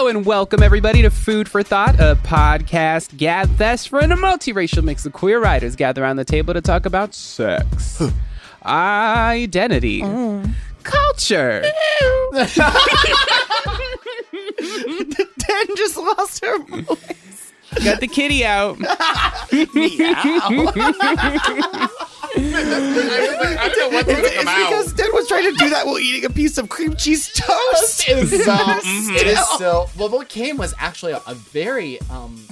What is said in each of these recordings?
Hello and welcome everybody to Food for Thought, a podcast that's for a multiracial mix of queer writers gather around the table to talk about sex, identity, culture. Den just lost her voice. Got the kitty out. Meow. I don't know what to come out. Because Den was trying to do that while eating a piece of cream cheese toast. It is still. Well, what came was actually a very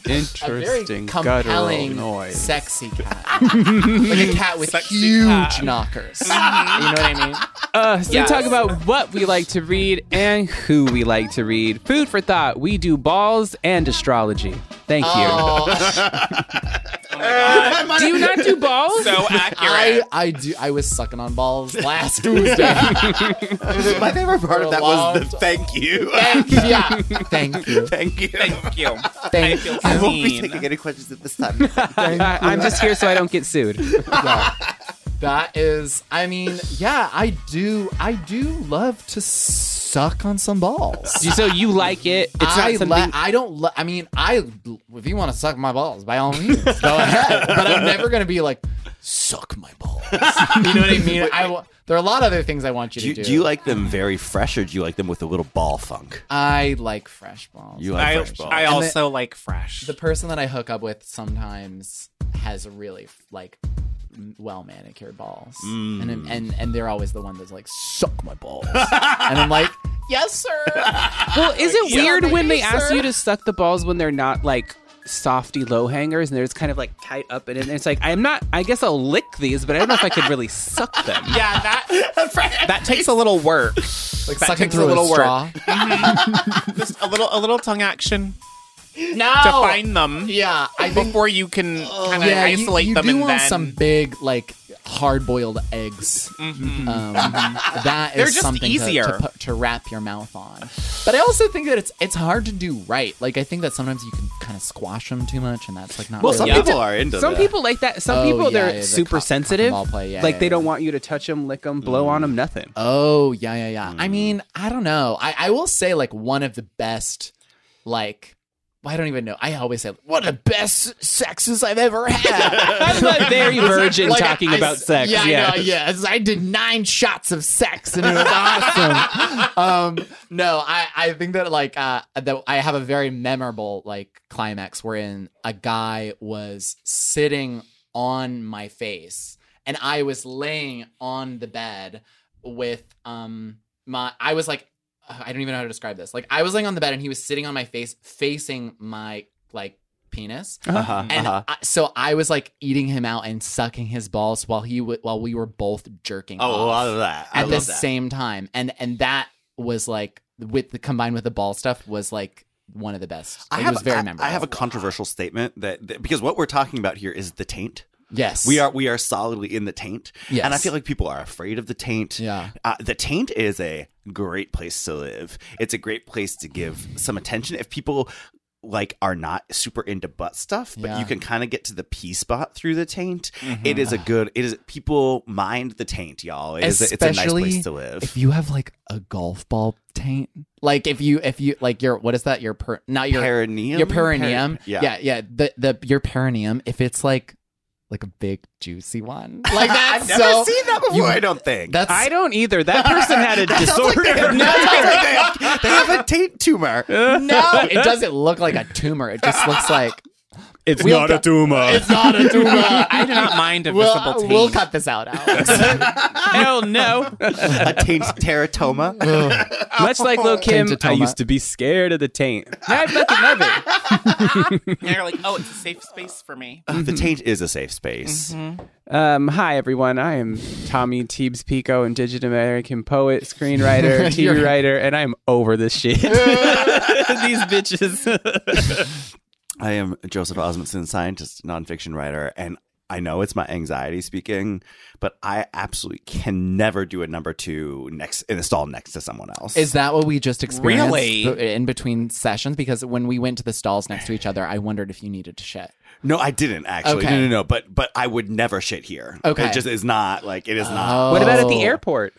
interesting, a very compelling noise. Sexy cat. Like a cat with sexy huge cat knockers. Mm-hmm. You know what I mean? We talk about what we like to read and who we like to read. Food for Thought. We do balls and astrology. Thank you. Oh do you not do balls? So accurate. I do. I was sucking on balls last Tuesday. My favorite part of that was the thank you. Thank you. I won't be taking any questions at this time. I'm just here so I don't get sued. Yeah. That is, I mean, yeah, I do love to suck on some balls. So you like it? If you want to suck my balls, by all means, go ahead. But I'm never going to be like, suck my balls. You know what I mean? There are a lot of other things I want you to do. Do you like them very fresh, or do you like them with a little ball funk? I like fresh balls. You like fresh balls. I also like fresh. The person that I hook up with sometimes has really, like, well manicured balls, and they're always the one that's like, suck my balls, and I'm like, yes sir. Well, is it weird when they ask you to suck the balls when they're not like softy low hangers and they're just kind of like tight up and it's like, I guess I'll lick these, but I don't know if I could really suck them. Yeah, that takes a little work, like sucking through a straw. Mm-hmm. Just a little tongue action. No. To find them. Yeah. Before you can kind of isolate them. You do want some big, like, hard-boiled eggs. Mm-hmm. That is just something easier to wrap your mouth on. But I also think that it's hard to do right. Like, I think that sometimes you can kind of squash them too much, and that's, like, not really... Well, some people are into that. Some people like that. Some people, they're super sensitive. They don't want you to touch them, lick them, blow on them, nothing. Oh, yeah. Mm. I mean, I don't know. I will say, like, one of the best, like... I don't even know. I always say, one of the best sexes I've ever had. I'm a very virgin talking about sex. Yeah. I did 9 shots of sex and it was awesome. I think that that I have a very memorable like climax wherein a guy was sitting on my face and I was laying on the bed with I don't even know how to describe this. Like, I was laying on the bed and he was sitting on my face, facing my, like, penis. Uh-huh, and so I was, like, eating him out and sucking his balls while while we were both jerking off. Oh, I love that. At the same time. And that was, like, combined with the ball stuff was, like, one of the best. It was very memorable. I have a controversial statement that because what we're talking about here is the taint. Yes. We are solidly in the taint. Yes. And I feel like people are afraid of the taint. Yeah. The taint is a great place to live. It's a great place to give some attention. If people like are not super into butt stuff, but you can kind of get to the pee spot through the taint. Mm-hmm. It is people mind the taint, y'all. It's a nice place to live. If you have like a golf ball taint. Like if you like your, what is that? Your perineum. Your perineum. Yeah. Your perineum, if it's like a big juicy one, like that. I've never seen that before. I don't think. I don't either. That person had a disorder. They have a taint tumor. No, it doesn't look like a tumor. It just looks like It's not a tumor. It's not a tumor. I do not mind a visible taint. We'll cut this out, Alex. Hell no. A taint teratoma. Much like Lil' Kim, I used to be scared of the taint. Now I fucking love it. Now you're like, oh, it's a safe space for me. The taint is a safe space. Mm-hmm. Hi, everyone. I am Tommy Teibs Pico, indigent American poet, screenwriter, TV writer, and I'm over this shit. These bitches. I am Joseph Osmondson, scientist, nonfiction writer, and I know it's my anxiety speaking, but I absolutely can never do a number two next in a stall next to someone else. Is that what we just experienced in between sessions? Because when we went to the stalls next to each other, I wondered if you needed to shit. No, I didn't actually. Okay. No. But I would never shit here. Okay. It just is not like it is not. What about at the airport?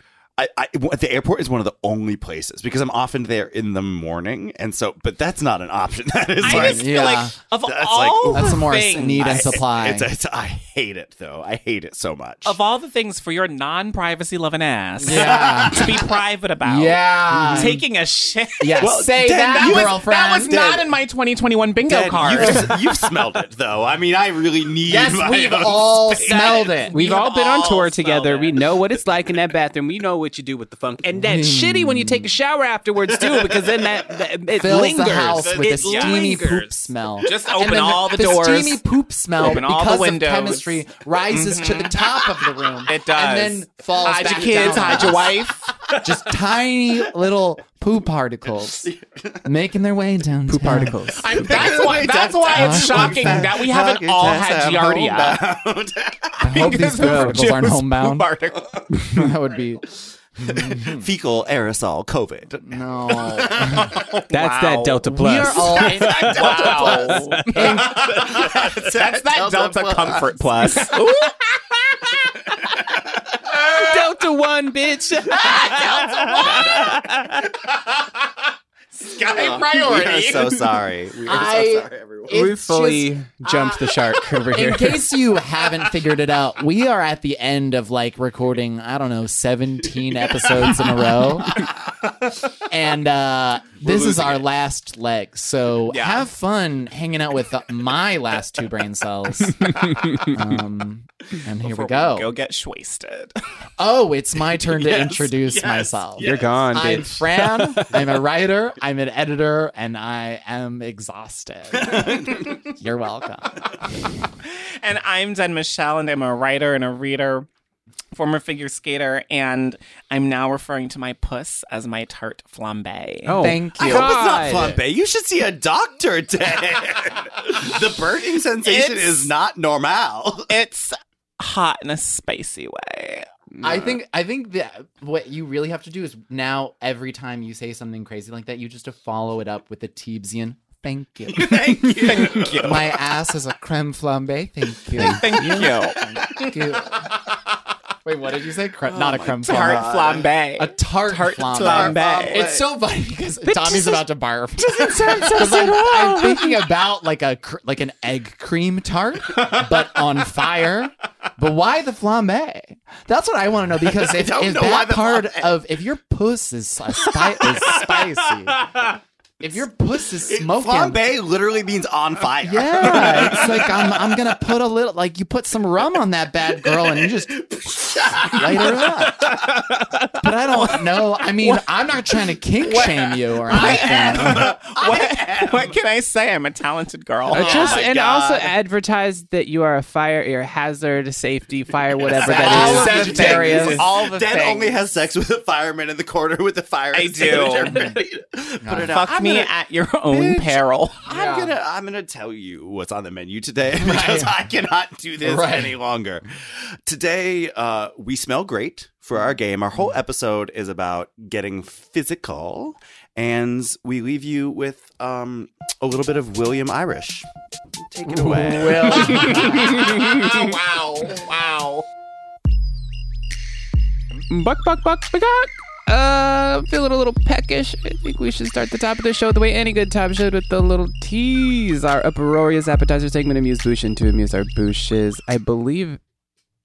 The airport is one of the only places because I'm often there in the morning, and so. But that's not an option. That is I just feel like that's more need and supply. I hate it though. I hate it so much. Of all the things for your non-privacy loving ass, to be private about, taking a shit. Yeah, well, say Den, that girlfriend. That was not in my 2021 bingo card. You've smelled it though. I mean, I really need. Yes, we've all smelled it. We've all been on tour together. We know what it's like in that bathroom. We know what you do with the funk, and then shitty when you take a shower afterwards too, because then that it fills lingers. The house with a steamy poop smell. Just open all the doors. The steamy poop smell open all because the windows. Of chemistry rises to the top of the room. It does, and then falls. Hide your kids, hide your wife. Just tiny little poop particles making their way down. Poop particles. That's why it's shocking that we haven't all had giardia. I hope these particles aren't homebound. That would be fecal aerosol COVID. No, that's that Delta Plus. We are all that's that Delta Comfort Plus. Delta One, bitch. Delta One. Sky priority. We are so sorry. We are so sorry, everyone. We fully jumped the shark over here. In case you haven't figured it out, we are at the end of like recording, I don't know, 17 episodes in a row. And this is our last leg. So have fun hanging out with my last two brain cells. And here we go. Go get shwasted. Oh, it's my turn to introduce myself. Yes. You're gone, bitch. I'm Fran. I'm a writer. I'm an editor, and I am exhausted. You're welcome. And I'm Den Michelle, and I'm a writer and a reader, former figure skater, and I'm now referring to my puss as my tart flambe. Oh, thank you. I hope it's not flambe. You should see a doctor, Dan. The burning sensation is not normal. It's hot in a spicy way. No. I think that what you really have to do is now every time you say something crazy like that, you just have to follow it up with a Teibsian thank you. Thank you. Thank you. My ass is a creme flambé. Thank you. Thank you. Thank you. Wait, what did you say? Not a creme flambé. A tart flambé. It's so funny because Tommy's about to barf. Doesn't sound so at all. I'm thinking about like an egg cream tart, but on fire. But why the flambé? That's what I want to know, because if that part of if your puss is spicy. If your puss is smoking, flambe literally means on fire. Yeah, it's like I'm gonna put a little, like you put some rum on that bad girl and you just light her up. But I don't know. I mean, I'm not trying to kink shame you or anything. What can I say? I'm a talented girl. Also advertise that you are a fire, you're a hazard, safety, fire, whatever that is. Sagittarius. All the Dan only has sex with a fireman in the corner with the fire. I do. Put it out. At your own peril. I'm gonna tell you what's on the menu today because I cannot do this any longer. Today, we smell great for our game. Our whole episode is about getting physical, and we leave you with a little bit of William Irish. Take it away. Wow. Buck. Feeling a little peckish. I think we should start the top of the show the way any good time should, with the little tease. Our uproarious appetizer segment, Amuse Bouchon, to amuse our bouches. I believe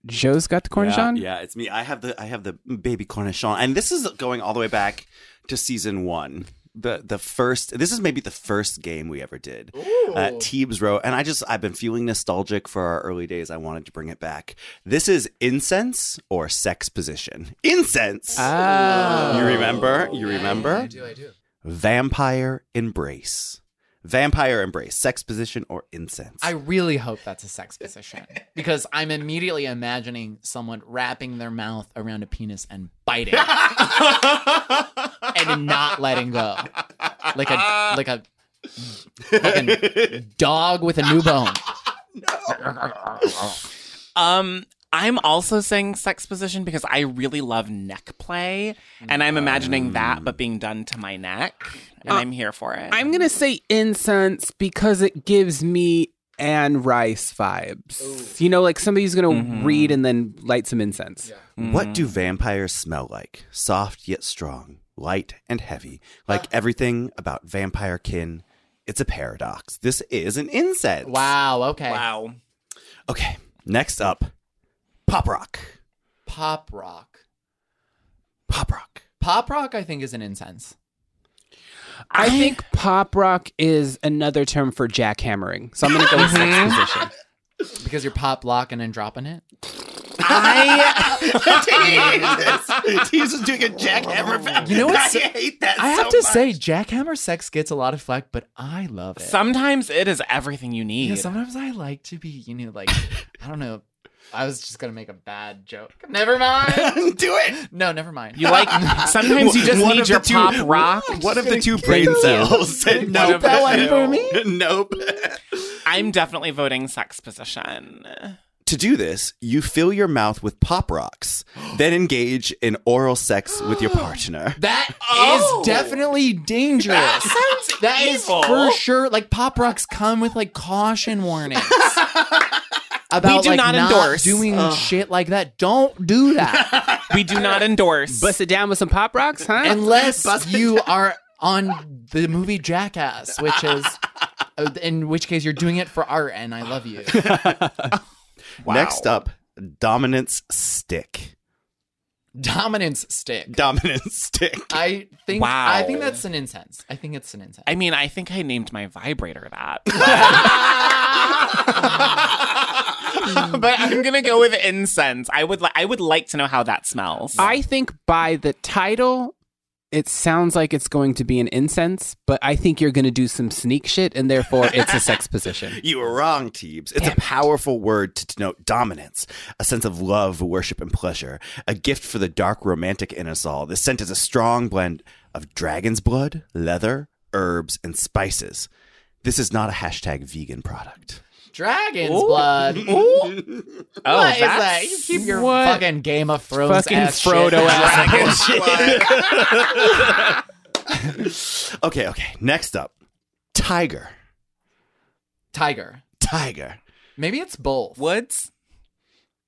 Joe's got the cornichon. Yeah, it's me. I have the baby cornichon. And this is going all the way back to season 1. the first, this is maybe the first game we ever did. Teibs wrote, and I've been feeling nostalgic for our early days. I wanted to bring it back. This is Incense or Sex Position. Incense. Oh. You remember? You remember? I do. Vampire Embrace. Vampire Embrace, Sex Position or Incense. I really hope that's a sex position because I'm immediately imagining someone wrapping their mouth around a penis and biting and not letting go. Like a fucking dog with a new bone. I'm also saying sex position because I really love neck play, and I'm imagining that, but being done to my neck, and I'm here for it. I'm going to say incense because it gives me Anne Rice vibes. Ooh. You know, like somebody's going to read and then light some incense. Yeah. Mm-hmm. What do vampires smell like? Soft yet strong, light and heavy, like everything about vampire kin. It's a paradox. This is an incense. Wow, okay. Wow. Okay, next up. Pop rock. Pop rock, I think, is an incense. I think pop rock is another term for jackhammering. So I'm going to go with sex position. Because you're pop locking and dropping it? Teibs is doing a jackhammer fact. You know what? I hate that. I have to say, jackhammer sex gets a lot of flack, but I love it. Sometimes it is everything you need. Yeah, sometimes I like to be, I don't know. I was just going to make a bad joke. Never mind. Do it. No, never mind. You like, sometimes you just need your pop rock. What if the two brain cells said nope? That one for me? Nope. I'm definitely voting sex position. To do this, you fill your mouth with pop rocks, then engage in oral sex with your partner. That is definitely dangerous. That evil. Is for sure. Like, pop rocks come with, like, caution warnings. About, we do not endorse doing shit like that. Don't do that. We do not endorse. Bust it down with some pop rocks, huh? Unless you are on the movie Jackass, which is, in which case you're doing it for art, and I love you. Wow. Next up, Dominance stick. I think that's an incense. I think it's an incense. I mean, I think I named my vibrator that. But I'm going to go with incense. I would like to know how that smells. I think by the title, it sounds like it's going to be an incense, but I think you're going to do some sneak shit, and therefore it's a sex position. You were wrong, Teibs. It's a powerful word to denote dominance, a sense of love, worship, and pleasure, a gift for the dark romantic in us all. The scent is a strong blend of dragon's blood, leather, herbs, and spices. This is not a # vegan product. Dragon's blood. Ooh. Oh, what is that? You keep your fucking Game of Thrones ass Frodo ass shit. Okay. Next up, tiger. Maybe it's both. Woods.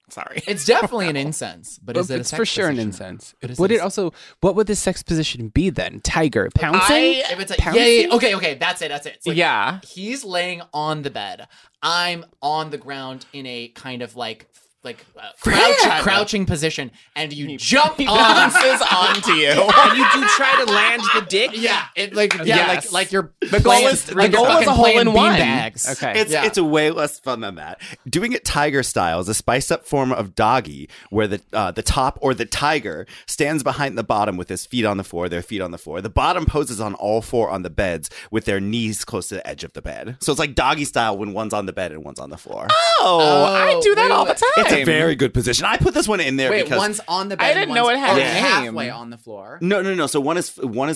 Sorry, it's definitely an incense, but is it a sex position? It's for sure an incense. What would this sex position be then? Tiger pouncing? If it's pouncing? Yeah. Okay, that's it. Like, yeah, he's laying on the bed. I'm on the ground in a kind of like crouching position, and you jump onto you, and you do try to land the dick. Yeah, the goal is a hole in one. Bags. Okay, it's way less fun than that. Doing it tiger style is a spiced up form of doggy, where the top or the tiger stands behind the bottom with his feet on the floor, their feet on the floor. The bottom poses on all four on the beds with their knees close to the edge of the bed. So it's like doggy style when one's on the bed and one's on the floor. Oh, I do that all the time. It's a very good position. I put this one in there because one's on the bed. I didn't know it had halfway on the floor. No. So one is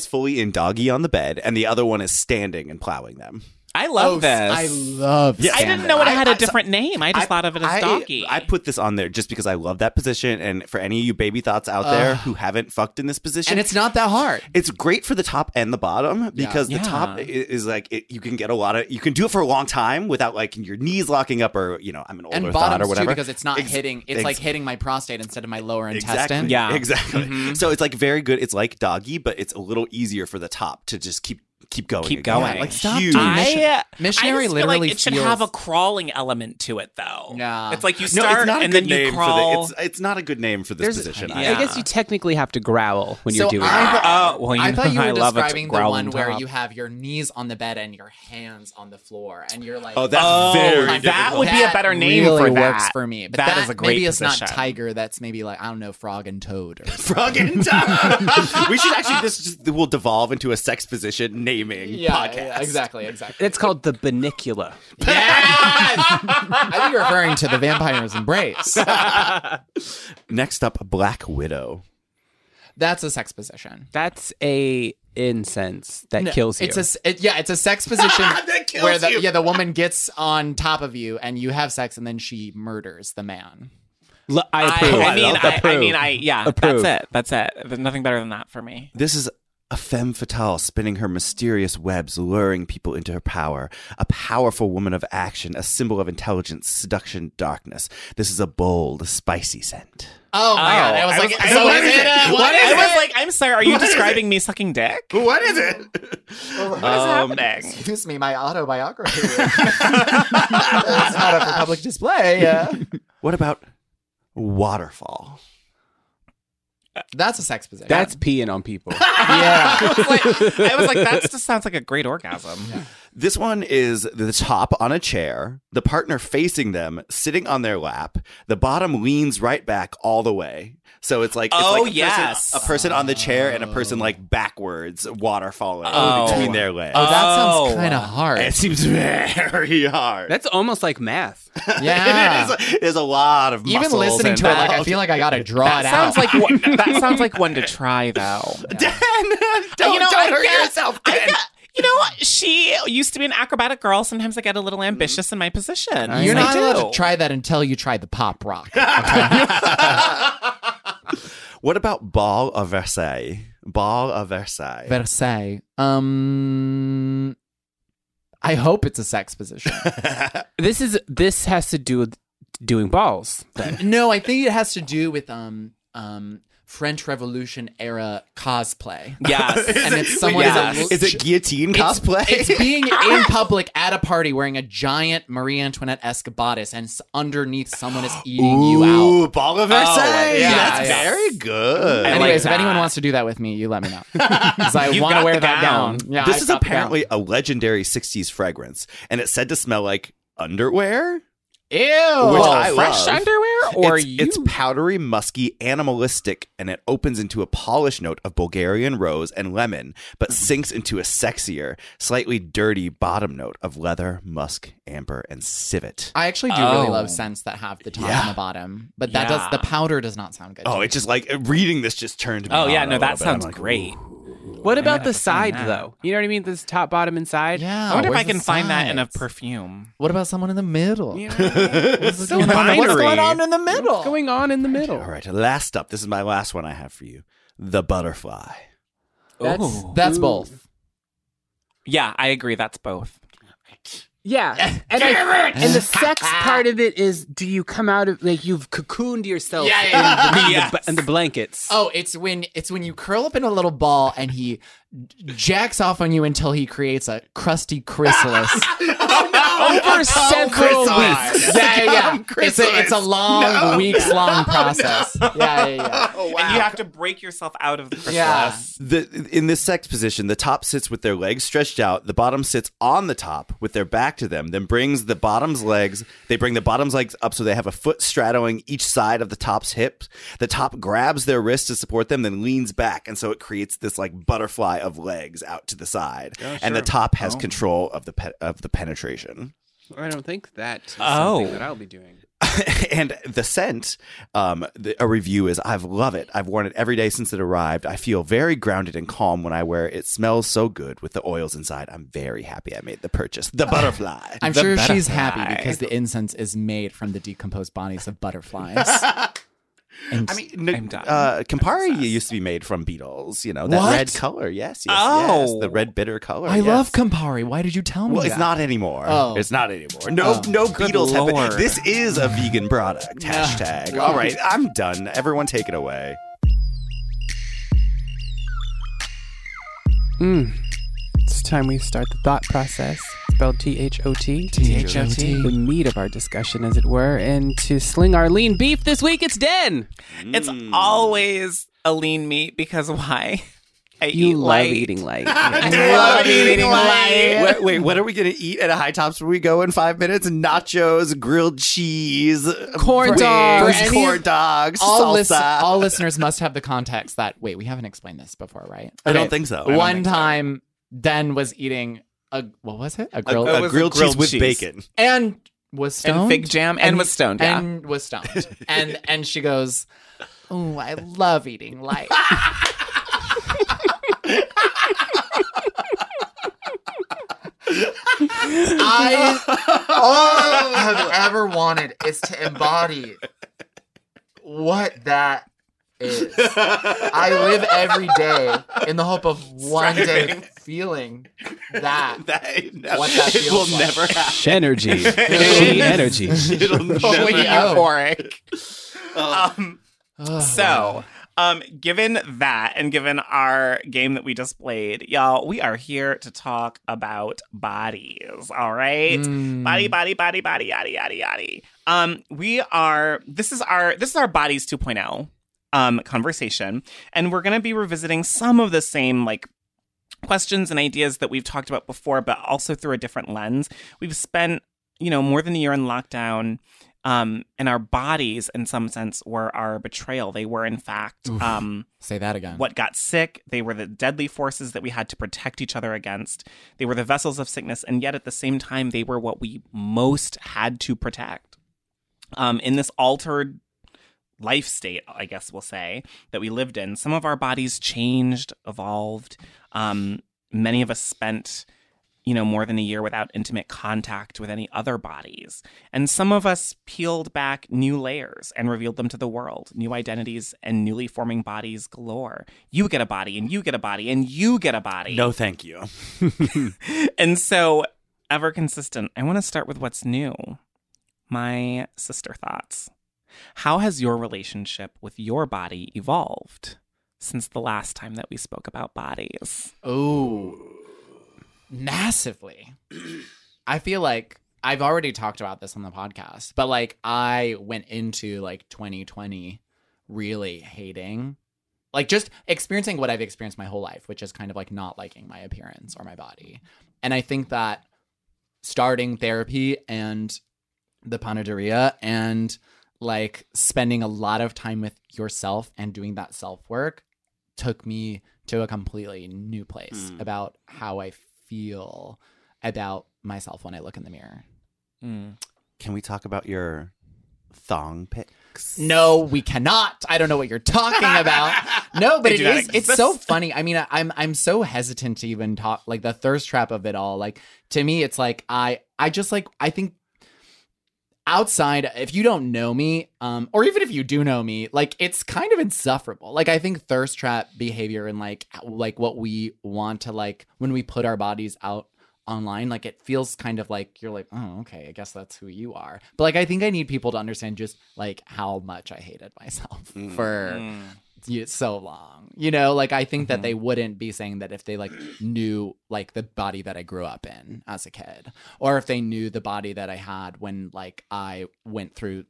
fully in doggy on the bed, and the other one is standing and plowing them. I love this. I love it. I didn't know it had a different name. I just thought of it as doggy. I put this on there just because I love that position. And for any of you baby thoughts out there who haven't fucked in this position. And it's not that hard. It's great for the top and the bottom because the top is you can do it for a long time without your knees locking up or, I'm an older thought or whatever. And because it's not hitting. It's like hitting my prostate instead of my lower intestine. Yeah, exactly. Mm-hmm. So it's very good. It's like doggy, but it's a little easier for the top to just keep keep going. Yeah, like stop. Huge. Missionary literally it should have a crawling element to it, though. Yeah, it's like you start and then you crawl. It's not a good name for this position. Yeah. I guess you technically have to growl when you're doing it. I thought you were describing the one where you have your knees on the bed and your hands on the floor, and you're like, that's very difficult. That would be a better name for that. Works for me, but that is a great. Maybe it's not tiger. That's maybe like I don't know, frog and toad. Frog and toad. We should actually will devolve into a sex position naming podcast. Yeah, exactly. It's called the Banicula. Yes! I think you're referring to the Vampire's Embrace. Next up, Black Widow. That's a sex position. That's a incense that kills you. It's a sex position that kills where you. The woman gets on top of you and you have sex and then she murders the man. I approve. That's it. There's nothing better than that for me. This is a femme fatale spinning her mysterious webs, luring people into her power. A powerful woman of action, a symbol of intelligence, seduction, darkness. This is a bold, spicy scent. Oh, my God. I was like, I'm sorry, are you describing me sucking dick? What is it? What is happening? Excuse me, my autobiography. It's not up for public display. Yeah. What about waterfall? That's a sex position. That's peeing on people. Yeah. I was like, that just sounds like a great orgasm. Yeah. This one is the top on a chair, the partner facing them, sitting on their lap. The bottom leans right back all the way. So it's like, a person on the chair and a person like backwards waterfalling between their legs. Oh, that sounds kind of hard. It seems very hard. That's almost like math. Yeah. There's a lot of muscles. Even listening to it, like, I feel like I got to draw it out. That sounds like one to try, though. Yeah. Don't hurt yourself, Dan. You know, she used to be an acrobatic girl. Sometimes I get a little ambitious in my position. You're not allowed to try that until you try the pop rock. Okay. What about Ball of Versailles? I hope it's a sex position. This has to do with doing balls. No, I think it has to do with French Revolution era cosplay. Yes. And it's someone. Is it guillotine cosplay? It's being in public at a party wearing a giant Marie Antoinette-esque bodice and underneath someone is eating you out. Ooh, Ball of Versailles. Yeah, that's very good. Anyways, if anyone wants to do that with me, you let me know. Because I want to wear that gown. Yeah, this is apparently a legendary 60s fragrance and it's said to smell like underwear. Ew! Fresh underwear? It's powdery, musky, animalistic, and it opens into a polished note of Bulgarian rose and lemon, but sinks into a sexier, slightly dirty bottom note of leather, musk, amber, and civet. I actually do really love scents that have the top and the bottom, but that the powder does not sound good. Oh, it's just like reading this just turned me on. Oh, yeah, no, that sounds great. What about the side, though? You know what I mean? This top, bottom, and side? Yeah. I wonder if I can find that in a perfume. What about someone in the middle? Yeah. What's going on in the middle? All right. Last up. This is my last one I have for you. The butterfly. That's both. Yeah, I agree. That's both. Yeah. And the sex part of it is, do you come out of, like, you've cocooned yourself in the blankets? Oh, it's when you curl up in a little ball and he jacks off on you until he creates a crusty chrysalis. Over several weeks. Yeah. It's a long, weeks-long process. Yeah. Oh, wow. And you have to break yourself out of the chrysalis. Yeah. In this sex position, the top sits with their legs stretched out. The bottom sits on the top with their back to them, then brings the bottom's legs. They bring the bottom's legs up so they have a foot straddling each side of the top's hips. The top grabs their wrist to support them, then leans back. And so it creates this, like, butterfly of legs out to the side. Oh, sure. And the top has control of the penetration. I don't think that is something that I'll be doing. And the scent, a review is, I love it. I've worn it every day since it arrived. I feel very grounded and calm when I wear it. It smells so good with the oils inside. I'm very happy I made the purchase. The butterfly. She's happy because the incense is made from the decomposed bodies of butterflies. Campari used to be made from beetles, you know, that red color. Yes. The red bitter color. I love Campari. Why did you tell me that? It's not anymore. Oh. It's not anymore. No beetles have been. This is a vegan product. Hashtag. All right. I'm done. Everyone take it away. This time we start the thought process, spelled T-H-O-T. T-H-O-T. The meat of our discussion, as it were. And to sling our lean beef this week, it's Den. It's always a lean meat, because why? I love eating light. I love eating light. Wait, what are we going to eat at a High Tops when we go in 5 minutes? Nachos, grilled cheese, corn dogs, salsa. All listeners must have the context that, wait, we haven't explained this before, right? Okay. I don't think so. One time, Den was eating a grilled cheese with bacon. And was stoned. And fig jam. And was stoned, yeah. And was stoned. And she goes, oh, I love eating light. All I have ever wanted is to embody what that is. I live every day in the hope of one day feeling that feels like. Never happen. Energy. Energy. It'll never happen. Euphoric. Given that and given our game that we just played, y'all, we are here to talk about bodies, all right? Mm. Body, yaddy, yaddy, yaddy. This is our Bodies 2.0 conversation, and we're going to be revisiting some of the same, like, questions and ideas that we've talked about before, but also through a different lens. We've spent, more than a year in lockdown. And our bodies, in some sense, were our betrayal. They were, in fact... Oof, say that again. What got sick. They were the deadly forces that we had to protect each other against. They were the vessels of sickness. And yet, at the same time, they were what we most had to protect. In this altered life state, I guess we'll say, that we lived in, some of our bodies changed, evolved. Many of us spent... more than a year without intimate contact with any other bodies. And some of us peeled back new layers and revealed them to the world, new identities and newly forming bodies galore. You get a body, and you get a body, and you get a body. No, thank you. And so, ever consistent, I want to start with what's new. My sister thoughts. How has your relationship with your body evolved since the last time that we spoke about bodies? Oh, massively. I feel like I've already talked about this on the podcast, but I went into 2020 really hating, just experiencing what I've experienced my whole life, which is kind of not liking my appearance or my body. And I think that starting therapy and the panaderia and spending a lot of time with yourself and doing that self-work took me to a completely new place about how I feel about myself when I look in the mirror. Mm. Can we talk about your thong pics? No, we cannot. I don't know what you're talking about. No, but it's so funny. I mean, I'm so hesitant to even talk, the thirst trap of it all. To me, it's I think outside, if you don't know me, or even if you do know me, it's kind of insufferable. I think thirst trap behavior and what we want to when we put our bodies out online, it feels kind of you're oh, okay, I guess that's who you are. But I think I need people to understand just how much I hated myself for so long. I think that they wouldn't be saying that if they knew the body that I grew up in as a kid, or if they knew the body that I had when I went through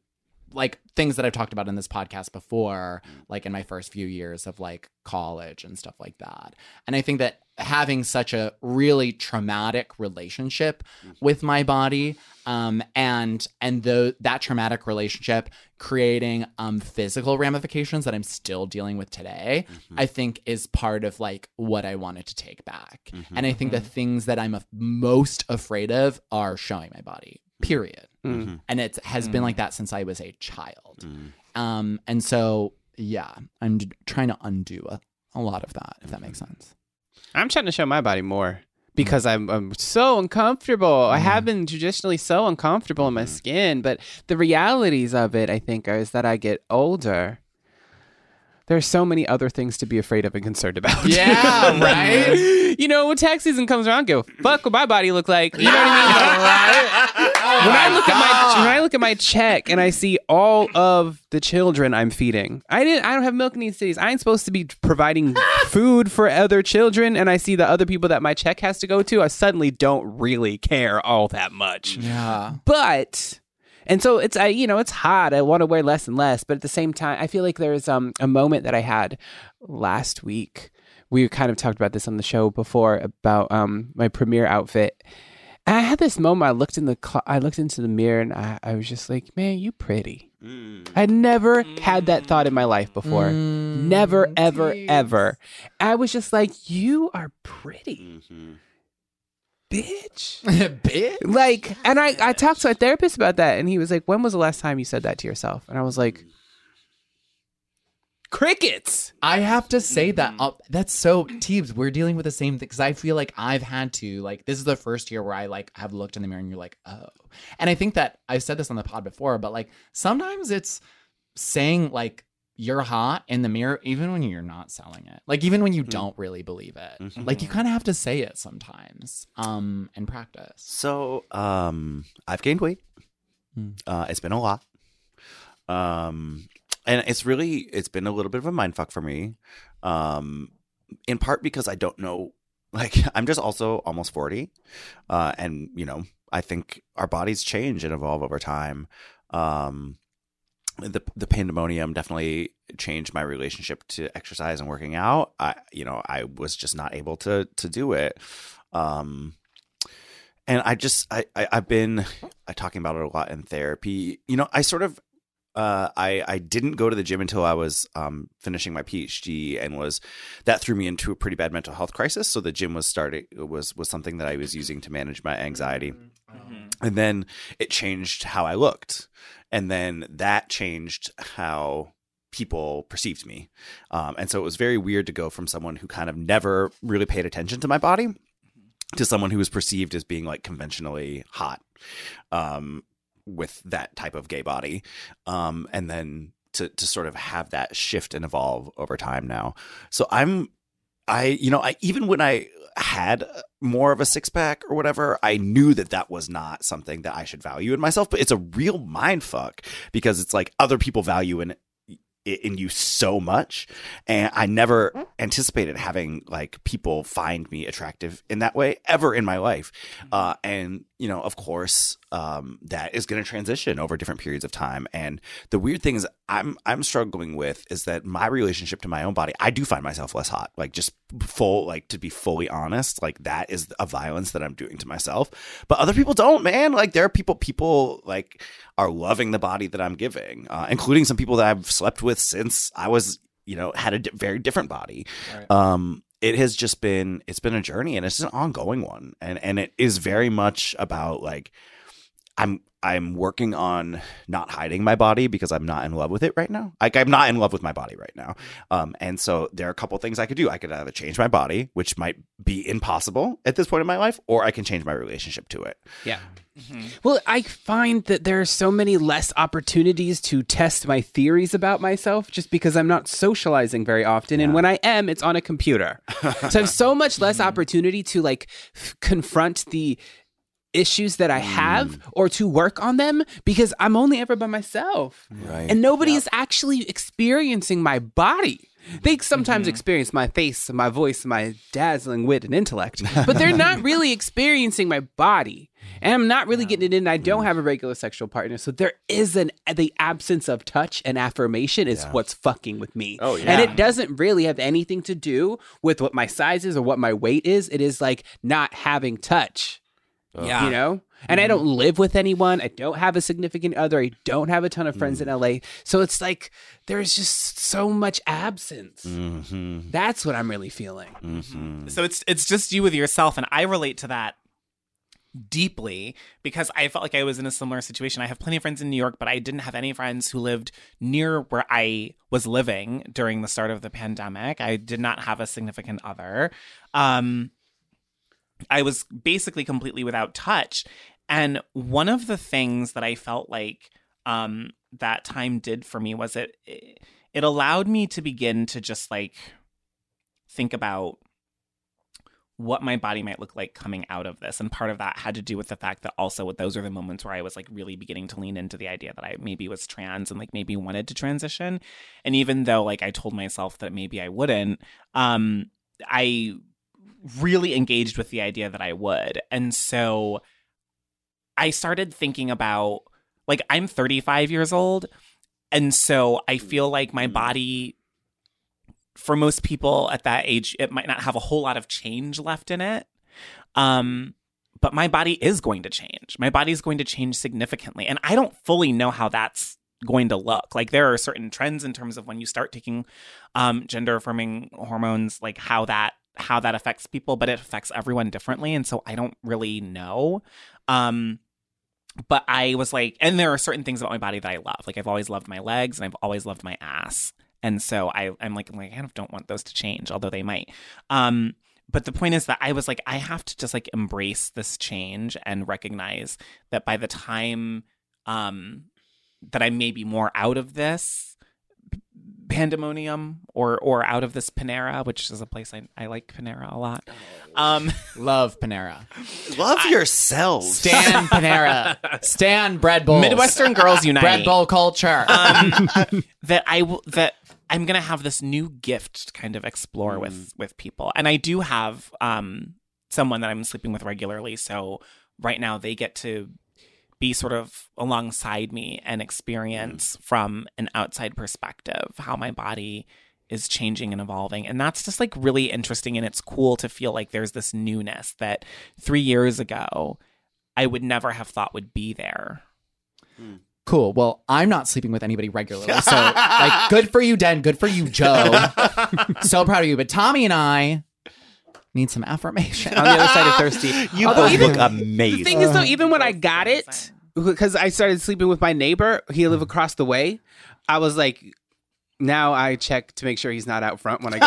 things that I've talked about in this podcast before, in my first few years of college and stuff like that. And I think that having such a really traumatic relationship with my body, and that traumatic relationship creating physical ramifications that I'm still dealing with today, I think is part of what I wanted to take back. And I think the things that I'm most afraid of are showing my body, period. And it has been like that since I was a child. And so, yeah, I'm trying to undo a lot of that, if that makes sense. I'm trying to show my body more because I'm so uncomfortable. I have been traditionally so uncomfortable in my skin, but the realities of it, I think, is that I get older. There's so many other things to be afraid of and concerned about. Yeah, right? you know, when tax season comes around, I don't give a fuck what my body look like. You know what I mean? When I look at my check and I see all of the children I'm feeding, I don't have milk in these cities. I ain't supposed to be providing food for other children, and I see the other people that my check has to go to. I suddenly don't really care all that much. Yeah, but. And so it's hot. I want to wear less and less. But at the same time, I feel like there's a moment that I had last week. We kind of talked about this on the show before about my premiere outfit. And I had this moment. I looked into the mirror and I was just like, man, you pretty. I'd never had that thought in my life before. Never, ever, ever. I was just like, you are pretty. Mm-hmm. Bitch. Like, and I talked to a therapist about that, and he was like, when was the last time you said that to yourself? And I was like, crickets. I have to say that. That's so, Teebs, we're dealing with the same thing, because I feel like I've had to, like, this is the first year where I, like, have looked in the mirror and you're like, oh. And I think that I've said this on the pod before, but, like, sometimes it's saying, like, you're hot in the mirror, even when you're not selling it. Like, even when you don't really believe it. Mm-hmm. Like, you kind of have to say it sometimes and practice. So, I've gained weight. It's been a lot. And it's been a little bit of a mindfuck for me. In part because I don't know. Like, I'm just also almost 40. And, you know, I think our bodies change and evolve over time. The pandemonium definitely changed my relationship to exercise and working out. I was just not able to do it. And I just, I've been talking about it a lot in therapy. You know, I sort of, I didn't go to the gym until I was finishing my PhD, and that threw me into a pretty bad mental health crisis. So the gym was something that I was using to manage my anxiety. Mm-hmm. And then it changed how I looked. And then that changed how people perceived me. And so it was very weird to go from someone who kind of never really paid attention to my body to someone who was perceived as being, like, conventionally hot with that type of gay body. And then to sort of have that shift and evolve over time now. So even when I had more of a six pack or whatever, I knew that was not something that I should value in myself. But it's a real mind fuck, because it's like other people value in you so much, and I never anticipated having, like, people find me attractive in that way ever in my life. And, you know, of course, that is going to transition over different periods of time. And the weird thing is I'm struggling with is that my relationship to my own body, I do find myself less hot. Like, just full, like, to be fully honest, like, that is a violence that I'm doing to myself. But other people don't, man. Like, there are people like are loving the body that I'm giving, including some people that I've slept with since I was, you know, had a very different body. Right. It has just been, it's been a journey, and it's an ongoing one. And it is very much about, like, I'm working on not hiding my body, because I'm not in love with it right now. Like, I'm not in love with my body right now. And so there are a couple of things I could do. I could either change my body, which might be impossible at this point in my life, or I can change my relationship to it. Yeah. Mm-hmm. Well, I find that there are so many less opportunities to test my theories about myself, just because I'm not socializing very often. Yeah. And when I am, it's on a computer. So I have so much less opportunity to, like, confront the issues that I have or to work on them, because I'm only ever by myself. Right. And nobody is actually experiencing my body. They sometimes experience my face and my voice and my dazzling wit and intellect, but they're not really experiencing my body. And I'm not really getting it in. I don't have a regular sexual partner. So there is the absence of touch and affirmation is what's fucking with me. Oh, yeah. And it doesn't really have anything to do with what my size is or what my weight is. It is, like, not having touch. Yeah, you know, and I don't live with anyone. I don't have a significant other. I don't have a ton of friends in LA. So it's like there's just so much absence. Mm-hmm. That's what I'm really feeling. Mm-hmm. So it's just you with yourself, and I relate to that deeply, because I felt like I was in a similar situation. I have plenty of friends in New York, but I didn't have any friends who lived near where I was living during the start of the pandemic. I did not have a significant other. I was basically completely without touch. And one of the things that I felt like that time did for me was it allowed me to begin to just, like, think about what my body might look like coming out of this. And part of that had to do with the fact that also those are the moments where I was like really beginning to lean into the idea that I maybe was trans and like maybe wanted to transition. And even though like I told myself that maybe I wouldn't, I really engaged with the idea that I would. And so I started thinking about, like, I'm 35 years old. And so I feel like my body, for most people at that age, it might not have a whole lot of change left in it. But my body is going to change. My body is going to change significantly. And I don't fully know how that's going to look. Like, there are certain trends in terms of when you start taking gender affirming hormones, like how that affects people, but it affects everyone differently. And so I don't really know. But I was like, and there are certain things about my body that I love. Like, I've always loved my legs and I've always loved my ass. And so I'm like, I kind of don't want those to change, although they might. But the point is that I was like, I have to just like embrace this change and recognize that by the time that I may be more out of this pandemonium or out of this Panera, which is a place I like Panera a lot. Love Panera. Love yourselves. Stan Panera. Stan bread bowls. Midwestern girls unite. Bread bowl culture. That I'm gonna have this new gift to kind of explore with people, and I do have someone that I'm sleeping with regularly. So right now they get to be sort of alongside me and experience from an outside perspective how my body is changing and evolving. And that's just like really interesting. And it's cool to feel like there's this newness that 3 years ago I would never have thought would be there. Mm. Cool. Well, I'm not sleeping with anybody regularly. So like, good for you, Den. Good for you, Joe. So proud of you. But Tommy and I need some affirmation. On the other side of thirsty. You both look amazing. The thing is, though, even when I got it, because I started sleeping with my neighbor, he lived across the way, I was like, now I check to make sure he's not out front when I go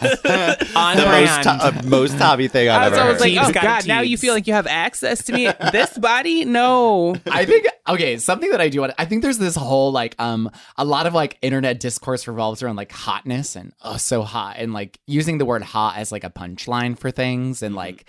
outside. On the most Tommy thing I've ever heard. I was like, oh, God, now you feel like you have access to me? This body? No. I think, okay, something that I do want to, I think there's this whole, like, a lot of, like, internet discourse revolves around, like, hotness and, oh, so hot. And, like, using the word hot as, like, a punchline for things. And, like,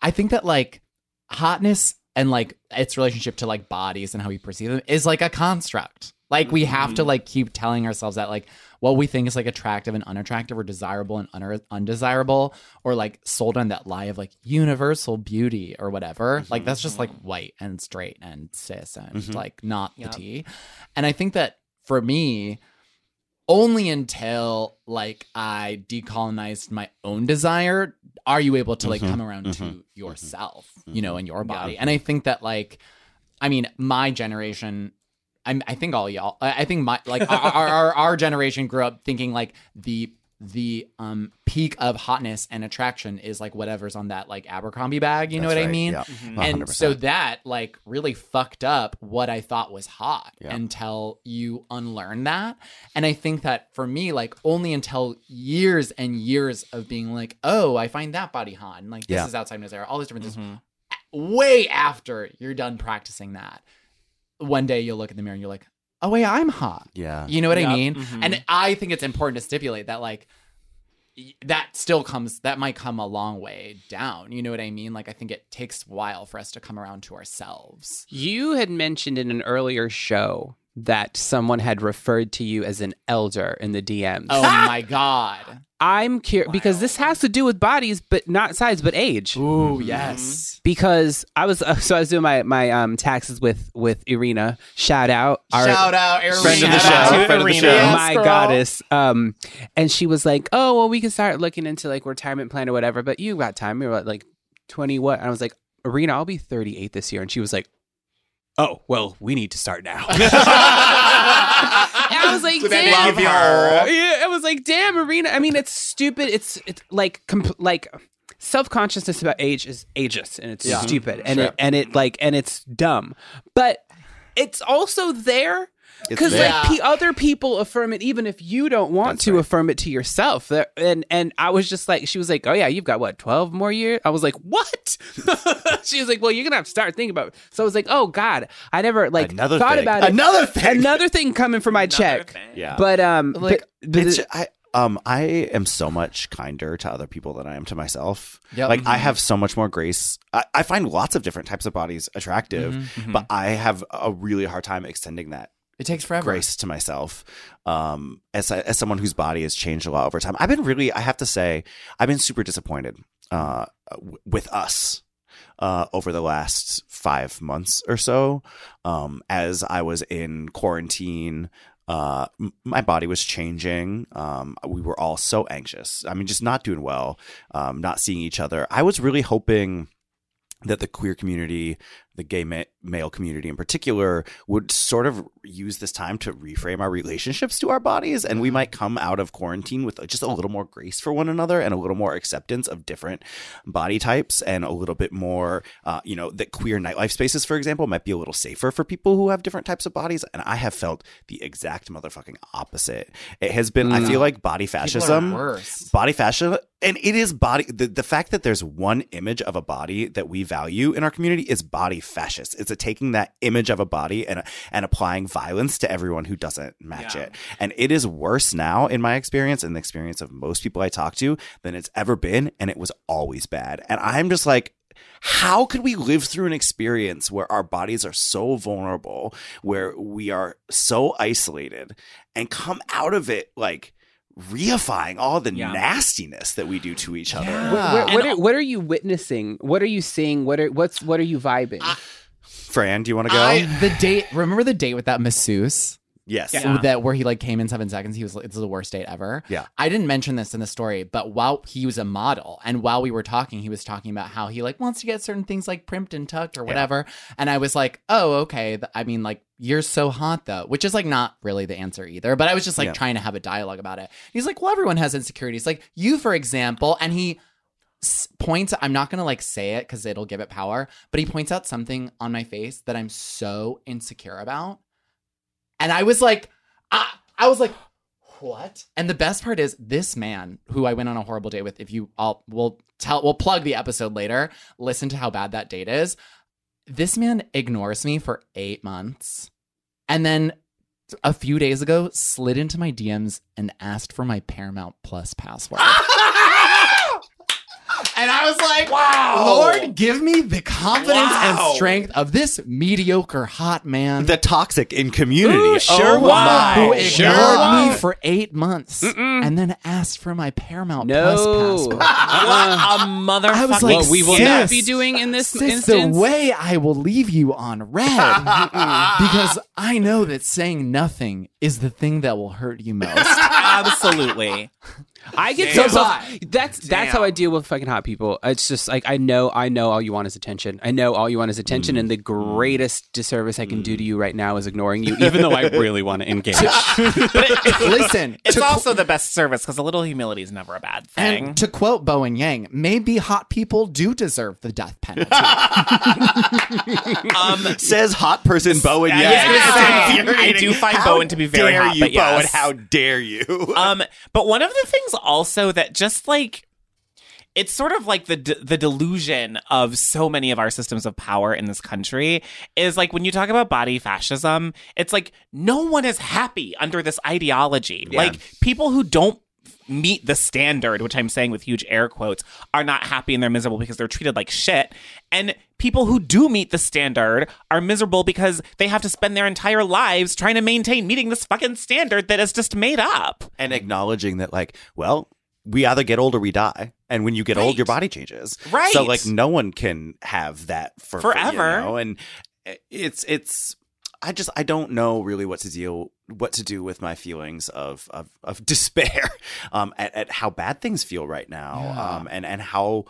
I think that, like, hotness and, like, its relationship to, like, bodies and how we perceive them is, like, a construct. Like, we have to, like, keep telling ourselves that, like, what we think is, like, attractive and unattractive or desirable and undesirable or, like, sold on that lie of, like, universal beauty or whatever. Mm-hmm. Like, that's just, like, white and straight and cis and, like, not the tea. And I think that, for me, only until, like, I decolonized my own desire are you able to, like, come around to yourself, you know, and your body. Yeah. And I think that, like, I mean, my generation... I think all y'all. I think my like our generation grew up thinking like the peak of hotness and attraction is like whatever's on that like Abercrombie bag. You know what I mean? Yeah. Mm-hmm. And so that like really fucked up what I thought was hot until you unlearn that. And I think that for me, like only until years and years of being like, oh, I find that body hot, and like this is outside my desire. All these different things. Way after you're done practicing that. One day you'll look in the mirror and you're like, oh, wait, I'm hot. Yeah. You know what I mean? Mm-hmm. And I think it's important to stipulate that, like, that still comes, that might come a long way down. You know what I mean? Like, I think it takes a while for us to come around to ourselves. You had mentioned in an earlier show that someone had referred to you as an elder in the DMs. Oh, my God. I'm curious, because this has to do with bodies, but not size, but age. Ooh, yes. Because I was, so I was doing my taxes with Irina. Shout out. Shout out, Irina. Friend of the show. Friend of the show. Yes, my goddess. And she was like, oh, well, we can start looking into like retirement plan or whatever, but you got time. We were like 20 what? And I was like, Irina, I'll be 38 this year. And she was like, oh, well, we need to start now. And I was like, damn. Yeah, I was like, damn, Irina. I mean, it's stupid. It's like self-consciousness about age is ageist, and it's stupid, and and it's dumb. But it's also there because like other people affirm it, even if you don't want to affirm it to yourself. And I was just like, she was like, oh yeah, you've got what 12 more years? I was like, what? She was like, well, you're gonna have to start thinking about it. So I was like, oh God, I never like thought about it. Another thing coming for my check. But like, but it's, I I am so much kinder to other people than I am to myself. Yep. Like, mm-hmm. I have so much more grace. I find lots of different types of bodies attractive, mm-hmm. but I have a really hard time extending that. It takes forever. Grace to myself, as someone whose body has changed a lot over time. I've been really, I have to say, I've been super disappointed with us over the last 5 months or so. As I was in quarantine, my body was changing. We were all so anxious. I mean, just not doing well, not seeing each other. I was really hoping that the queer community, the gay male community in particular, would sort of use this time to reframe our relationships to our bodies. And we might come out of quarantine with just a little more grace for one another and a little more acceptance of different body types and a little bit more, that queer nightlife spaces, for example, might be a little safer for people who have different types of bodies. And I have felt the exact motherfucking opposite. It has been, I feel like, body fascism. Body fascism. And it is body. The fact that there's one image of a body that we value in our community is body fascist. It's a taking that image of a body and applying violence to everyone who doesn't match it. And it is worse now, in my experience and the experience of most people I talk to, than it's ever been. And it was always bad. And I'm just like, how could we live through an experience where our bodies are so vulnerable, where we are so isolated, and come out of it like reifying all the nastiness that we do to each other? What are you witnessing? What are you seeing? What are you vibing? Fran, do you want to go? Remember the date with that masseuse? Yes. Yeah. That where he like came in 7 seconds. It's the worst date ever. Yeah. I didn't mention this in the story, but while he was a model and while we were talking, he was talking about how he like wants to get certain things like primped and tucked or whatever. Yeah. And I was like, oh, okay. I mean, like, you're so hot though, which is like not really the answer either. But I was just like trying to have a dialogue about it. He's like, well, everyone has insecurities. Like you, for example. And he points, I'm not going to like say it because it'll give it power, but he points out something on my face that I'm so insecure about. And I was like, what? And the best part is this man who I went on a horrible date with, if you all will tell, we'll plug the episode later. Listen to how bad that date is. This man ignores me for 8 months. And then a few days ago slid into my DMs and asked for my Paramount Plus password. And I was like, wow, Lord, give me the confidence and strength of this mediocre hot man. The toxic in community. Ooh, sure. Who ignored me for 8 months and then asked for my Paramount Plus password. What a motherfucker. I was like, what we will not be doing in this instance. The way I will leave you on red because I know that saying nothing is the thing that will hurt you most. Absolutely. I get so hot. That's how I deal with fucking hot people. It's just like, I know all you want is attention. And the greatest disservice I can do to you right now is ignoring you, even though I really want to engage. Listen. It's also the best service because a little humility is never a bad thing. And to quote Bowen Yang, maybe hot people do deserve the death penalty. Says hot person Bowen Yang. Yeah. I do find Bowen to be very hot. But Bowen, how dare you? But one of the things also that just like, it's sort of like the delusion of so many of our systems of power in this country is like when you talk about body fascism, it's like no one is happy under this ideology. Yeah. Like people who don't meet the standard, which I'm saying with huge air quotes, are not happy and they're miserable because they're treated like shit. And people who do meet the standard are miserable because they have to spend their entire lives trying to maintain meeting this fucking standard that is just made up. And acknowledging that, like, well, we either get old or we die. And when you get old, your body changes. Right. So, like, no one can have that forever. You know? And it's... I don't know really what to do with my feelings of despair at how bad things feel right now, and how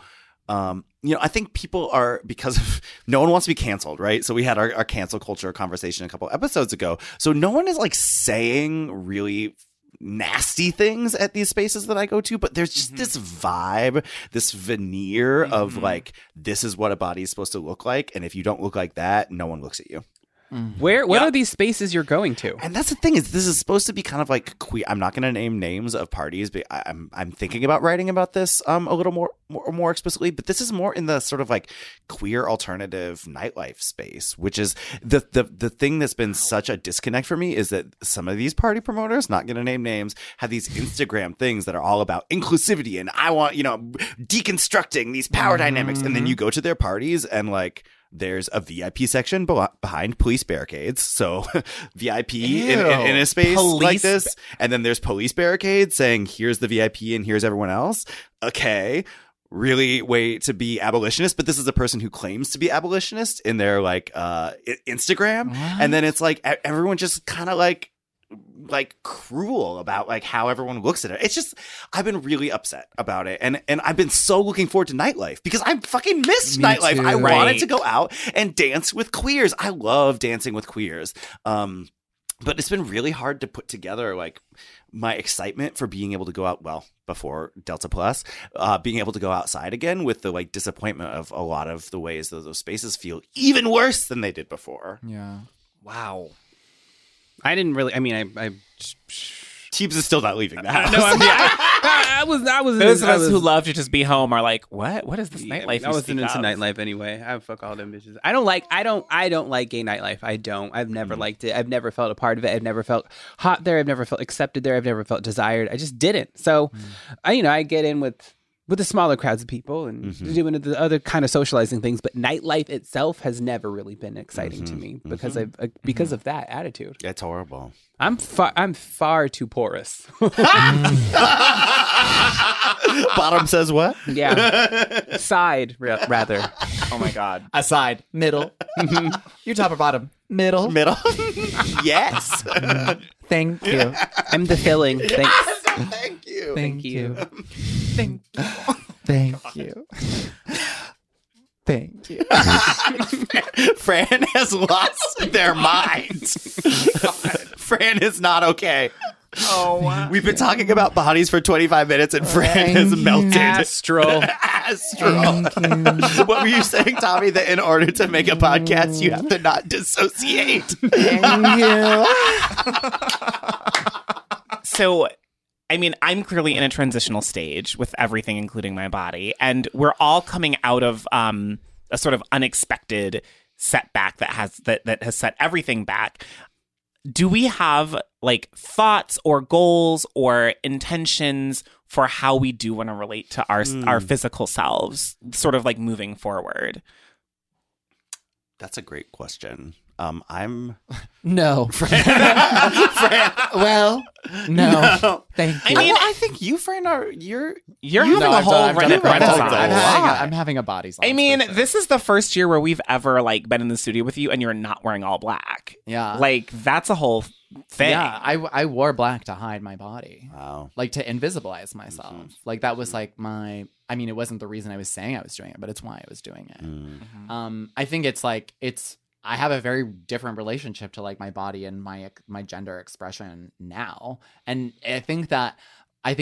I think people are, because of, no one wants to be canceled, right? So we had our cancel culture conversation a couple episodes ago. So no one is like saying really nasty things at these spaces that I go to, but there's just this vibe, this veneer of like, this is what a body is supposed to look like, and if you don't look like that, no one looks at you. What are these spaces you're going to? And that's the thing, is this is supposed to be kind of like queer. I'm not going to name names of parties, but I'm thinking about writing about this a little more explicitly. But this is more in the sort of like queer alternative nightlife space, which is the thing that's been such a disconnect for me, is that some of these party promoters, not going to name names, have these Instagram things that are all about inclusivity and I want, deconstructing these power dynamics, and then you go to their parties and like, there's a VIP section behind police barricades. So VIP in a space police like this. And then there's police barricades saying, here's the VIP and here's everyone else. Okay. Really way to be abolitionist. But this is a person who claims to be abolitionist in their like Instagram. What? And then it's like everyone just kind of like cruel about like how everyone looks at it. It's just, I've been really upset about it, and I've been so looking forward to nightlife because I fucking missed nightlife too. I wanted to go out and dance with queers. I love dancing with queers, but it's been really hard to put together like my excitement for being able to go out, well, before Delta Plus, being able to go outside again, with the like disappointment of a lot of the ways that those spaces feel even worse than they did before. Yeah. Wow. I didn't really. I mean, I Teibs is still not leaving the house. No, I was. Those of us who love to just be home are like, what? What is this nightlife? I wasn't into nightlife anyway. I fuck all them bitches. I don't like gay nightlife. I don't. I've never liked it. I've never felt a part of it. I've never felt hot there. I've never felt accepted there. I've never felt desired. I just didn't. So, I get in with the smaller crowds of people and doing the other kind of socializing things, but nightlife itself has never really been exciting to me because because of that attitude. That's horrible. I'm far too porous. Bottom says what? Yeah. Side rather. Oh my God. A side. Middle. You're top or bottom? Middle. Yes. Thank you. I'm the filling. Thanks. Yes, thank you. Thank you. Thank you. Thank you. Fran has lost their mind. Fran is not okay. Oh, wow. We've been talking about bodies for 25 minutes and Fran has melted. Astral. What were you saying, Tommy, that in order to make a podcast, you have to not dissociate? Thank you. So... I mean, I'm clearly in a transitional stage with everything, including my body. And we're all coming out of a sort of unexpected setback that has set everything back. Do we have like thoughts or goals or intentions for how we do want to relate to our physical selves, sort of like moving forward? That's a great question. I'm no. Fran. Well, no. Thank you. I mean, I think you, Fran, I'm having a body. I mean, sure. This is the first year where we've ever like been in the studio with you, and you're not wearing all black. Yeah, like that's a whole thing. Yeah, I wore black to hide my body. Wow. Like to invisibilize myself. Mm-hmm. Like that was like my. I mean, it wasn't the reason I was saying I was doing it, but it's why I was doing it. Mm-hmm. I think it's like it's. I have a very different relationship to like my body and my gender expression now. And I think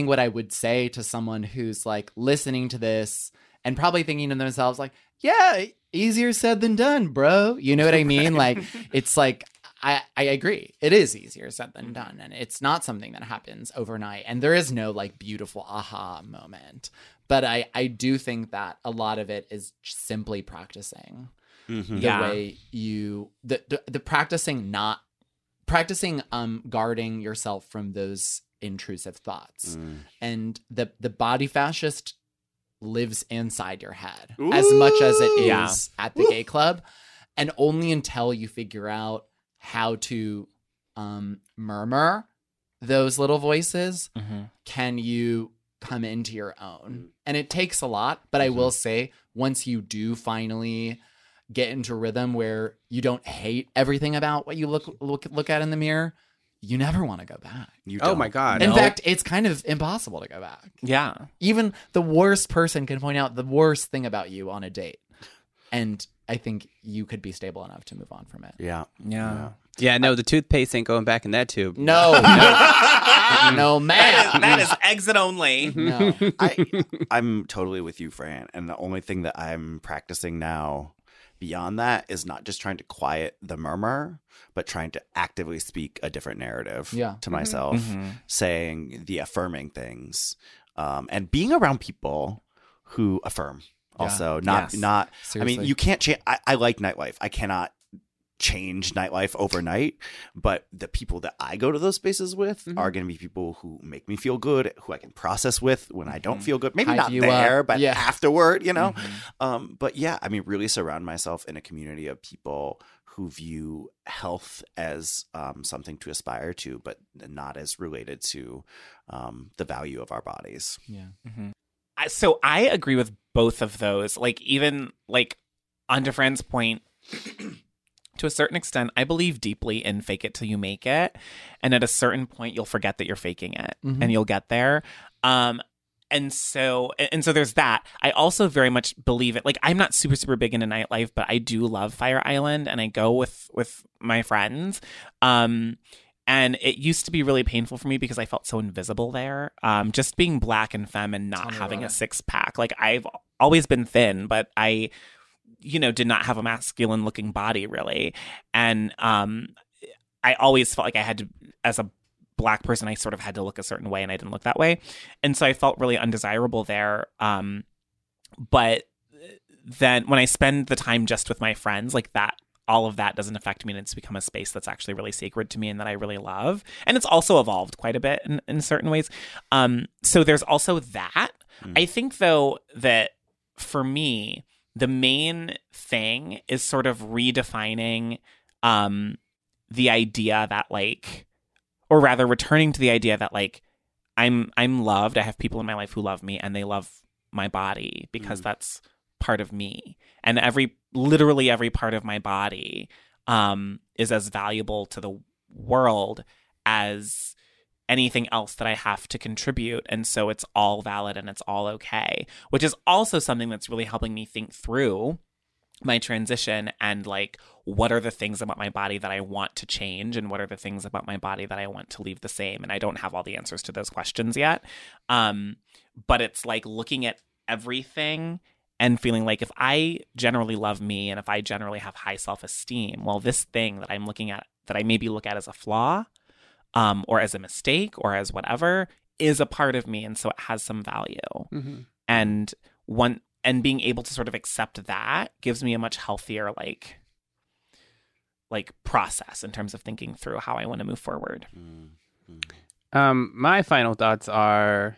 what I would say to someone who's like listening to this and probably thinking to themselves like, yeah, easier said than done, bro. You know what I mean? Like, it's like, I agree. It is easier said than done. And it's not something that happens overnight. And there is no like beautiful aha moment. But I do think that a lot of it is simply practicing. Mm-hmm. Way you the practicing guarding yourself from those intrusive thoughts, and the body fascist lives inside your head. Ooh. As much as it is at the gay club, and only until you figure out how to murmur those little voices can you come into your own. And it takes a lot, but I will say once you do finally get into rhythm where you don't hate everything about what you look at in the mirror, you never want to go back. You don't. Oh my God. In fact, it's kind of impossible to go back. Yeah. Even the worst person can point out the worst thing about you on a date. And I think you could be stable enough to move on from it. Yeah. Yeah, no, the toothpaste ain't going back in that tube. No. No, man. That is exit only. No. I'm totally with you, Fran. And the only thing that I'm practicing now beyond that is not just trying to quiet the murmur, but trying to actively speak a different narrative to myself, saying the affirming things, and being around people who affirm. Also, not. Seriously. I mean, you can't change. I like nightlife. I cannot change nightlife overnight, but the people that I go to those spaces with are going to be people who make me feel good, who I can process with when I don't feel good. Maybe not there, but afterward, you know. But yeah, I mean, really surround myself in a community of people who view health as something to aspire to, but not as related to the value of our bodies. Yeah. Mm-hmm. So I agree with both of those. Like, even like onto Fran's point, to a certain extent, I believe deeply in fake it till you make it. And at a certain point, you'll forget that you're faking it and you'll get there. And so there's that. I also very much believe it. Like, I'm not super, super big into nightlife, but I do love Fire Island and I go with my friends. And it used to be really painful for me because I felt so invisible there. Just being black and femme and not having a six pack. Like, I've always been thin, but I, you know, did not have a masculine looking body really. And I always felt like I had to, as a black person, I sort of had to look a certain way and I didn't look that way. And so I felt really undesirable there. But then when I spend the time just with my friends, like that, all of that doesn't affect me, and it's become a space that's actually really sacred to me and that I really love. And it's also evolved quite a bit in certain ways. So there's also that. I think, though, that for me, the main thing is sort of redefining the idea that, like, or rather returning to the idea that, like, I'm loved. I have people in my life who love me and they love my body because that's part of me, and literally every part of my body is as valuable to the world as anything else that I have to contribute. And so it's all valid and it's all okay, which is also something that's really helping me think through my transition and, like, what are the things about my body that I want to change and what are the things about my body that I want to leave the same. And I don't have all the answers to those questions yet. But it's like looking at everything and feeling like, if I generally love me and if I generally have high self-esteem, well, this thing that I'm looking at, that I maybe look at as a flaw or as a mistake or as whatever, is a part of me. And so it has some value. And being able to sort of accept that gives me a much healthier, like process in terms of thinking through how I want to move forward. My final thoughts are,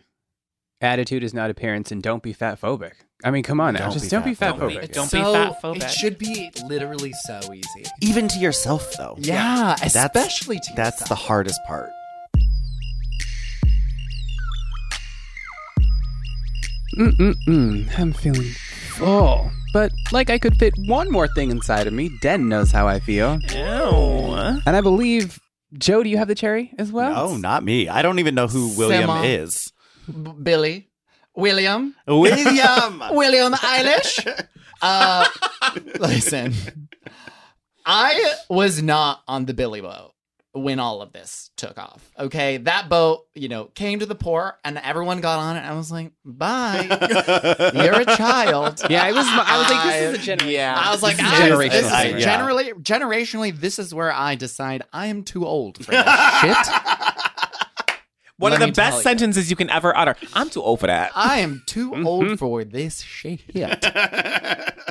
attitude is not appearance, and don't be fat phobic. I mean, come on now. Just don't be fatphobic. Don't be fatphobic. It should be literally so easy. Even to yourself, though. Yeah, especially to yourself. That's the hardest part. I'm feeling full. But, like, I could fit one more thing inside of me. Den knows how I feel. Ew. And I believe, Joe, do you have the cherry as well? No, not me. I don't even know who William is. William. William Irish. Listen, I was not on the Billy boat when all of this took off. Okay, that boat, you know, came to the port and everyone got on it. And I was like, bye. You're a child. Yeah, I was like, this is a generation. Yeah, I was like, generationally, this is where I decide I am too old for this shit. One of the best sentences you can ever utter. I'm too old for that. I am too old for this shit.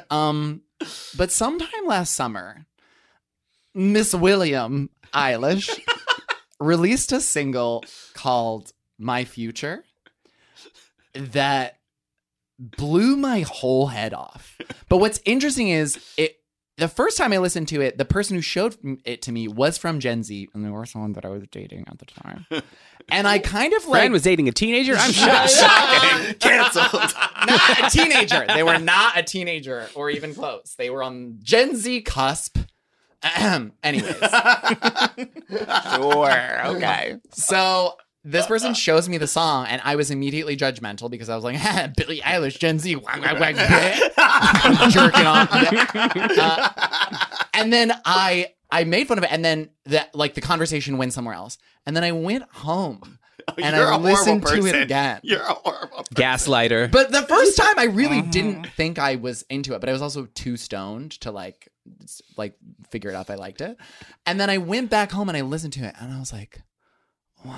But sometime last summer, Miss William Eilish released a single called My Future that blew my whole head off. But what's interesting is the first time I listened to it, the person who showed it to me was from Gen Z, and they were someone that I was dating at the time. And I kind of like... Fran was dating a teenager? I'm shocked. Shocking. Canceled. Not a teenager. They were not a teenager or even close. They were on Gen Z cusp. Anyways. Sure. Okay. So... this person shows me the song, and I was immediately judgmental because I was like, Billie Eilish, Gen Z, wag, wag, wag, jerking off. And then I made fun of it, and then the conversation went somewhere else. And then I went home And I listened to him again. You're a horrible person. Gaslighter. But the first time I really didn't think I was into it, but I was also too stoned to like figure it out if I liked it. And then I went back home and I listened to it and I was like, what?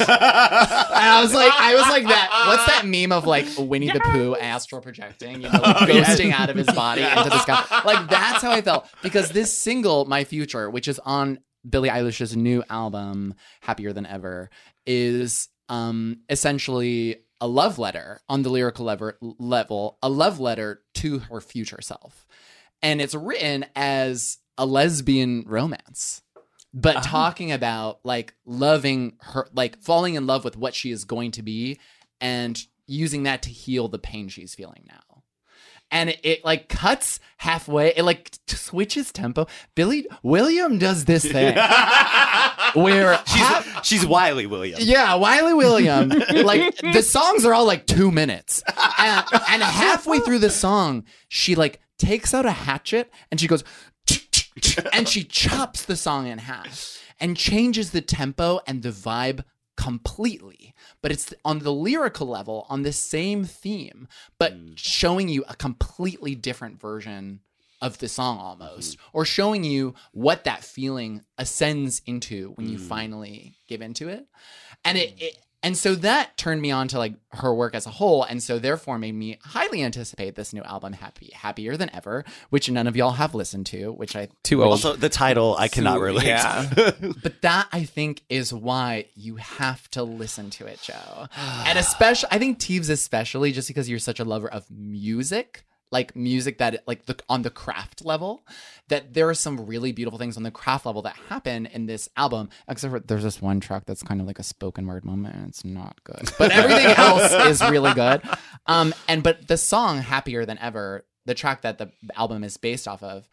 I was like that. What's that meme of like Winnie the Pooh astral projecting, you know, like ghosting out of his body into the sky? Like that's how I felt, because this single, My Future, which is on Billie Eilish's new album, Happier Than Ever, is essentially a love letter on the lyrical level, a love letter to her future self. And it's written as a lesbian romance, but talking about like loving her, like falling in love with what she is going to be and using that to heal the pain she's feeling now. And it like cuts halfway. It like switches tempo. William does this thing where she's Wiley William. Yeah, Wiley William. Like the songs are all like 2 minutes, and halfway through the song, she like takes out a hatchet and she goes, and she chops the song in half and changes the tempo and the vibe completely, but it's on the lyrical level on the same theme, but showing you a completely different version of the song almost, or showing you what that feeling ascends into when you finally give into it. And and so that turned me on to like her work as a whole, and so therefore made me highly anticipate this new album, Happier Than Ever, which none of y'all have listened to, which I... Too old. Also, the title, I cannot relate. Yeah. But that, I think, is why you have to listen to it, Joe. And especially, I think Teibs especially, just because you're such a lover of music, like music that, like on the craft level, that there are some really beautiful things on the craft level that happen in this album, except for there's this one track that's kind of like a spoken word moment and it's not good. But everything else is really good. But the song Happier Than Ever, the track that the album is based off of,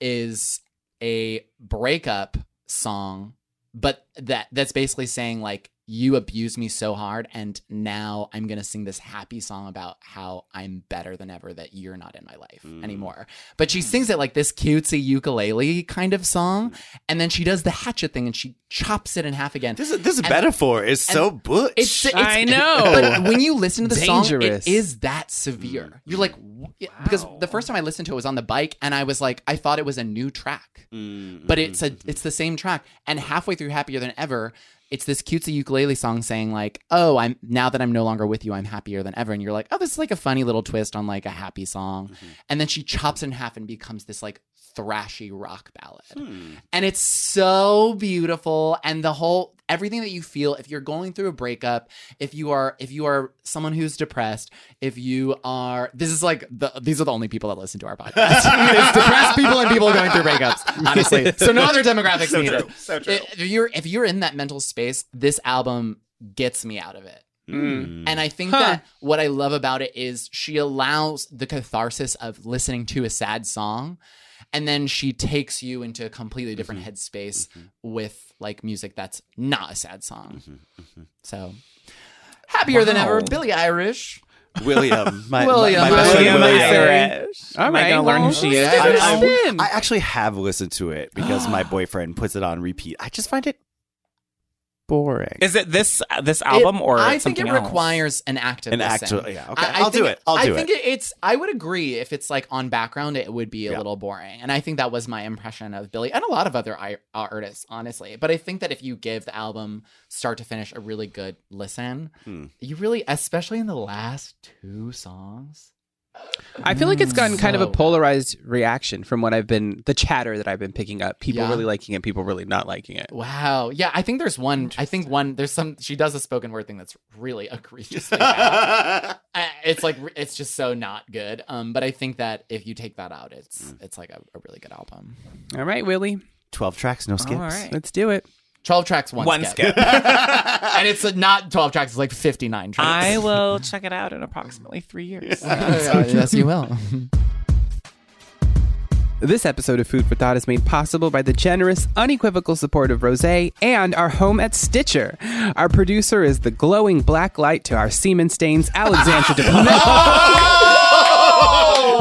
is a breakup song, but that's basically saying like, you abused me so hard, and now I'm going to sing this happy song about how I'm better than ever, that you're not in my life anymore. But she sings it like this cutesy ukulele kind of song, and then she does the hatchet thing, and she chops it in half again. This metaphor is so butch. It's, I know. But when you listen to the song, it is that severe. You're like, because the first time I listened to it was on the bike, and I was like, I thought it was a new track. But it's the same track. And halfway through Happier Than Ever, it's this cutesy ukulele song saying like, oh, I'm now that I'm no longer with you, I'm happier than ever. And you're like, oh, this is like a funny little twist on like a happy song. And then she chops it in half and becomes this like thrashy rock ballad. And it's so beautiful. And the whole, everything that you feel, if you're going through a breakup, if you are someone who's depressed, these are the only people that listen to our podcast. It's depressed people and people going through breakups, honestly. So no other demographics needed. So true. If you're in that mental space, this album gets me out of it. And I think that what I love about it is she allows the catharsis of listening to a sad song, and then she takes you into a completely different headspace with like music that's not a sad song. So Happier Than Ever, Billie Eilish. William Irish. All right, I'm going to learn who she is. I actually have listened to it because my boyfriend puts it on repeat. I just find it boring. Is it this album or something else? I think it requires an active listen. Yeah, okay. I'll do it. I would agree if it's like on background, it would be a little boring. And I think that was my impression of Billie and a lot of other artists, honestly. But I think that if you give the album start to finish a really good listen, you really, especially in the last two songs, I feel like it's gotten kind of a polarized reaction from what I've been, the chatter that I've been picking up. People really liking it, people really not liking it. Wow. Yeah, I think there's one, she does a spoken word thing that's really egregiously bad. It's like, it's just so not good. But I think that if you take that out, it's like a really good album. All right, Willie. 12 tracks, no skips. All right. Let's do it. 12 tracks, one skip. And it's not 12 tracks, it's like 59 tracks. I will check it out in approximately 3 years. Yes, you will. This episode of Food for Thought is made possible by the generous, unequivocal support of Rosé and our home at Stitcher. Our producer is the glowing black light to our semen stains, Alexandra DePono.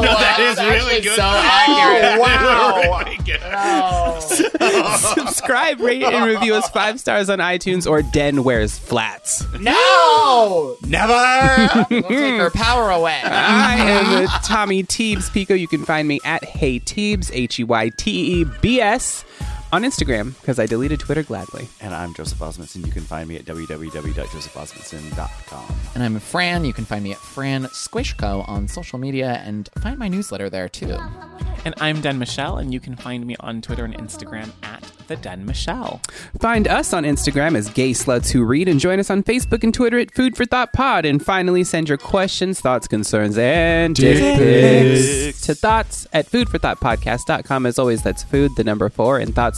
No, that is really good. So accurate. Wow. Really good. Subscribe, rate, and review us 5 stars on iTunes or Den Wears Flats. No! Never! We'll take her power away. I am Tommy Teibs Pico. You can find me at Hey Teebs, HeyTeebs on Instagram, because I deleted Twitter gladly. And I'm Joseph Osmondson. You can find me at www.josephosmondson.com. And I'm Fran. You can find me at Fran Squishco on social media and find my newsletter there, too. And I'm Den Michelle, and you can find me on Twitter and Instagram at The Den Michelle. Find us on Instagram as Gay Sluts Who Read, and join us on Facebook and Twitter at Food for Thought Pod. And finally, send your questions, thoughts, concerns, and dick pics to thoughts@foodforthoughtpodcast.com. As always, that's food, the number 4, and thoughts